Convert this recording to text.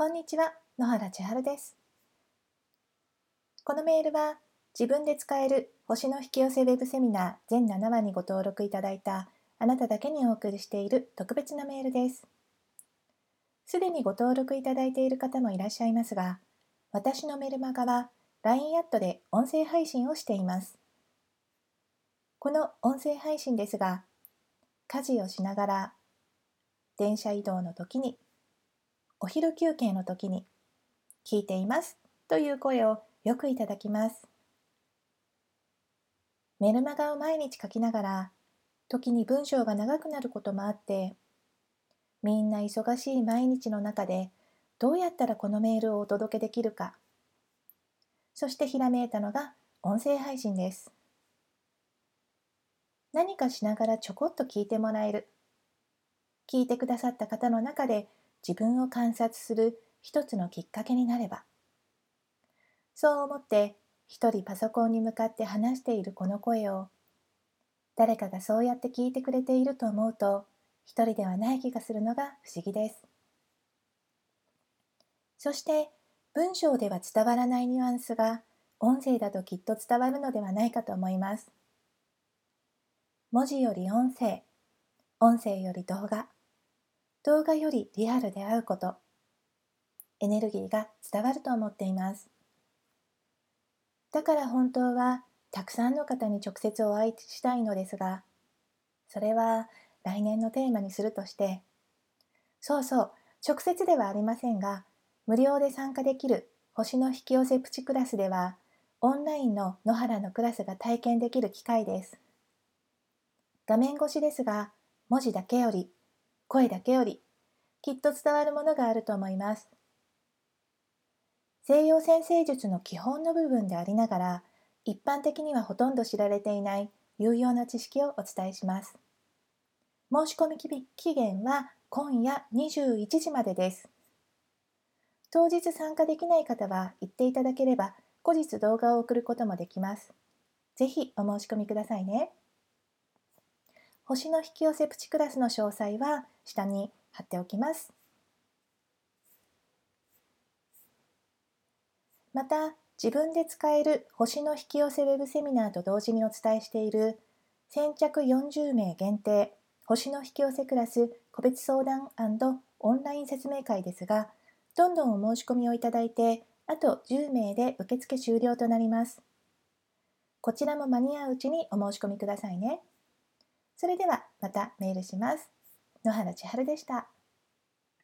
こんにちは、野原千春です。このメールは自分で使える星の引き寄せウェブセミナー全7話にご登録いただいたあなただけにお送りしている特別なメールです。すでにご登録いただいている方もいらっしゃいますが、私のメルマガは LINE アットで音声配信をしています。この音声配信ですが、家事をしながら、電車移動の時に、お昼休憩の時に聞いていますという声をよくいただきます。メルマガを毎日書きながら、時に文章が長くなることもあって、みんな忙しい毎日の中でどうやったらこのメールをお届けできるか、そしてひらめいたのが音声配信です。何かしながらちょこっと聞いてもらえる。聞いてくださった方の中で自分を観察する一つのきっかけになれば。そう思って一人パソコンに向かって話しているこの声を、誰かがそうやって聞いてくれていると思うと、一人ではない気がするのが不思議です。そして文章では伝わらないニュアンスが音声だときっと伝わるのではないかと思います。文字より音声、音声より動画、動画よりリアルで会うこと、エネルギーが伝わると思っています。だから本当はたくさんの方に直接お会いしたいのですが、それは来年のテーマにするとして、直接ではありませんが、無料で参加できる星の引き寄せプチクラスでは、オンラインの野原のクラスが体験できる機会です。画面越しですが、文字だけより、声だけより、きっと伝わるものがあると思います。西洋占星術の基本の部分でありながら、一般的にはほとんど知られていない有用な知識をお伝えします。申し込み期限は今夜21時までです。当日参加できない方は言っていただければ、後日動画を送ることもできます。ぜひお申し込みくださいね。星の引き寄せプチクラスの詳細は下に貼っておきます。また、自分で使える星の引き寄せウェブセミナーと同時にお伝えしている先着40名限定星の引き寄せクラス個別相談&オンライン説明会ですが、どんどんお申し込みをいただいて、あと10名で受付終了となります。こちらも間に合ううちにお申し込みくださいね。それではまたメールします。野原千春でした。